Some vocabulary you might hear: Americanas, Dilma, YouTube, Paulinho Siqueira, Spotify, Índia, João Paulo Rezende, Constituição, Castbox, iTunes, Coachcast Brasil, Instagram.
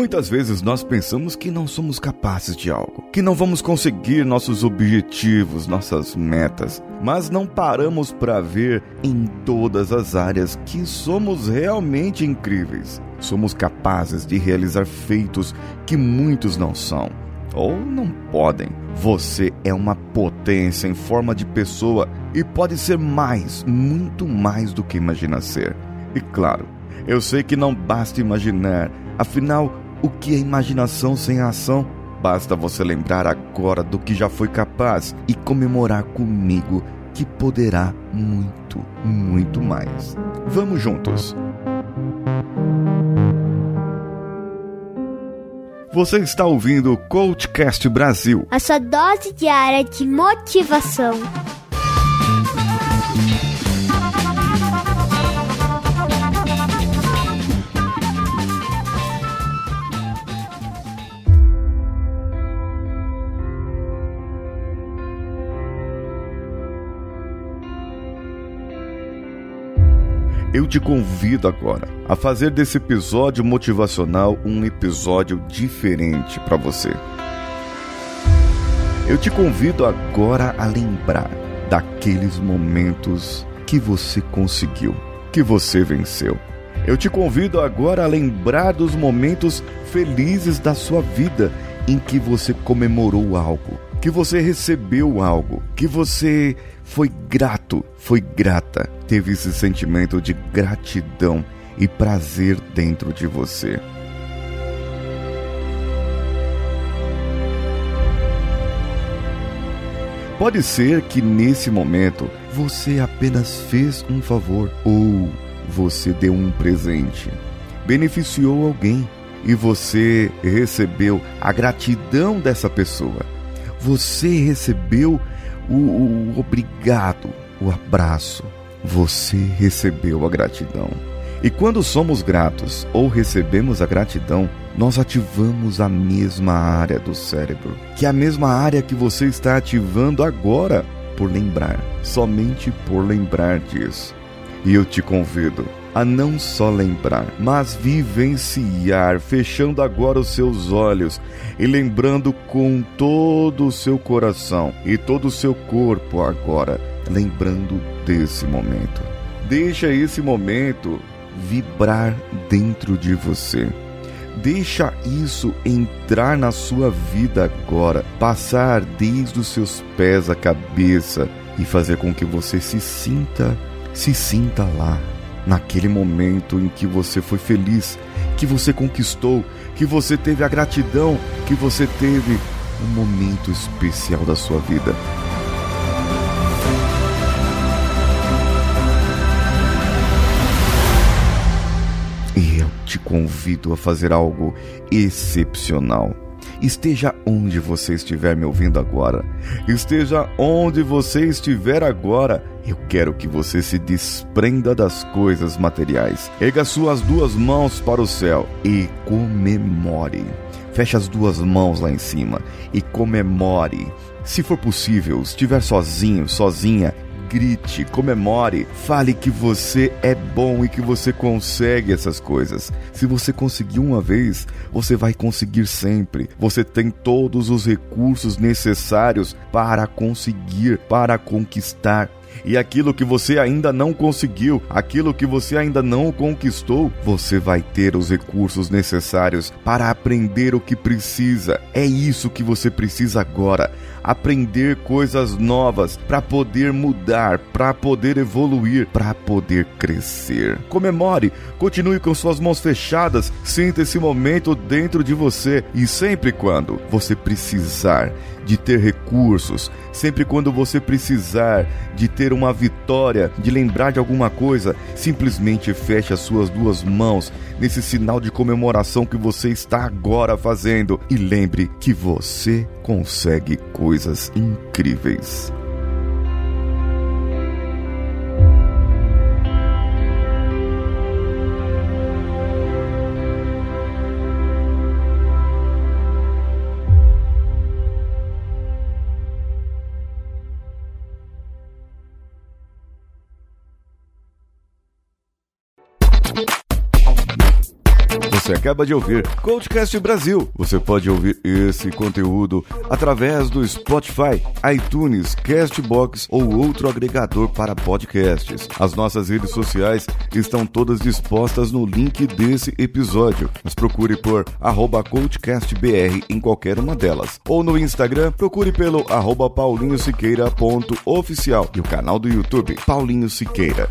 Muitas vezes nós pensamos que não somos capazes de algo, que não vamos conseguir nossos objetivos, nossas metas, mas não paramos para ver em todas as áreas que somos realmente incríveis. Somos capazes de realizar feitos que muitos não são ou não podem. Você é uma potência em forma de pessoa e pode ser mais, muito mais do que imagina ser. E claro, eu sei que não basta imaginar, afinal, o que é imaginação sem ação? Basta você lembrar agora do que já foi capaz e comemorar comigo que poderá muito, muito mais. Vamos juntos! Você está ouvindo o Coachcast Brasil, a sua dose diária de motivação. Eu te convido agora a fazer desse episódio motivacional um episódio diferente para você. Eu te convido agora a lembrar daqueles momentos que você conseguiu, que você venceu. Eu te convido agora a lembrar dos momentos felizes da sua vida em que você comemorou algo, que você recebeu algo, que você foi grato, foi grata, teve esse sentimento de gratidão e prazer dentro de você. Pode ser que nesse momento você apenas fez um favor ou você deu um presente, beneficiou alguém e você recebeu a gratidão dessa pessoa. Você recebeu o obrigado, o abraço. Você recebeu a gratidão. E quando somos gratos ou recebemos a gratidão, nós ativamos a mesma área do cérebro, que é a mesma área que você está ativando agora por lembrar, somente por lembrar disso. E eu te convido a não só lembrar, mas vivenciar, fechando agora os seus olhos e lembrando com todo o seu coração e todo o seu corpo agora, lembrando desse momento. Deixa esse momento vibrar dentro de você. Deixa isso entrar na sua vida agora, passar desde os seus pés à cabeça e fazer com que você se sinta lá. Naquele momento em que você foi feliz, que você conquistou, que você teve a gratidão, que você teve um momento especial da sua vida. E eu te convido a fazer algo excepcional. Esteja onde você estiver me ouvindo agora, esteja onde você estiver agora, eu quero que você se desprenda das coisas materiais. Erga suas duas mãos para o céu e comemore. Feche as duas mãos lá em cima e comemore. Se for possível, estiver sozinho, sozinha, grite, comemore, fale que você é bom e que você consegue essas coisas. Se você conseguiu uma vez, você vai conseguir sempre. Você tem todos os recursos necessários para conseguir, para conquistar. E aquilo que você ainda não conseguiu, aquilo que você ainda não conquistou, você vai ter os recursos necessários para aprender o que precisa. É isso que você precisa agora, aprender coisas novas para poder mudar, para poder evoluir, para poder crescer. Comemore, continue com suas mãos fechadas, sinta esse momento dentro de você e sempre quando você precisar de ter recursos, sempre quando você precisar de ter uma vitória, de lembrar de alguma coisa, simplesmente feche as suas duas mãos nesse sinal de comemoração que você está agora fazendo e lembre que você consegue coisas incríveis. Você acaba de ouvir Coachcast Brasil. Você pode ouvir esse conteúdo através do Spotify, iTunes, Castbox ou outro agregador para podcasts. As nossas redes sociais estão todas dispostas no link desse episódio. Mas procure por @coachcastbr em qualquer uma delas. Ou no Instagram, procure pelo @paulinhosiqueira.oficial e o canal do YouTube Paulinho Siqueira.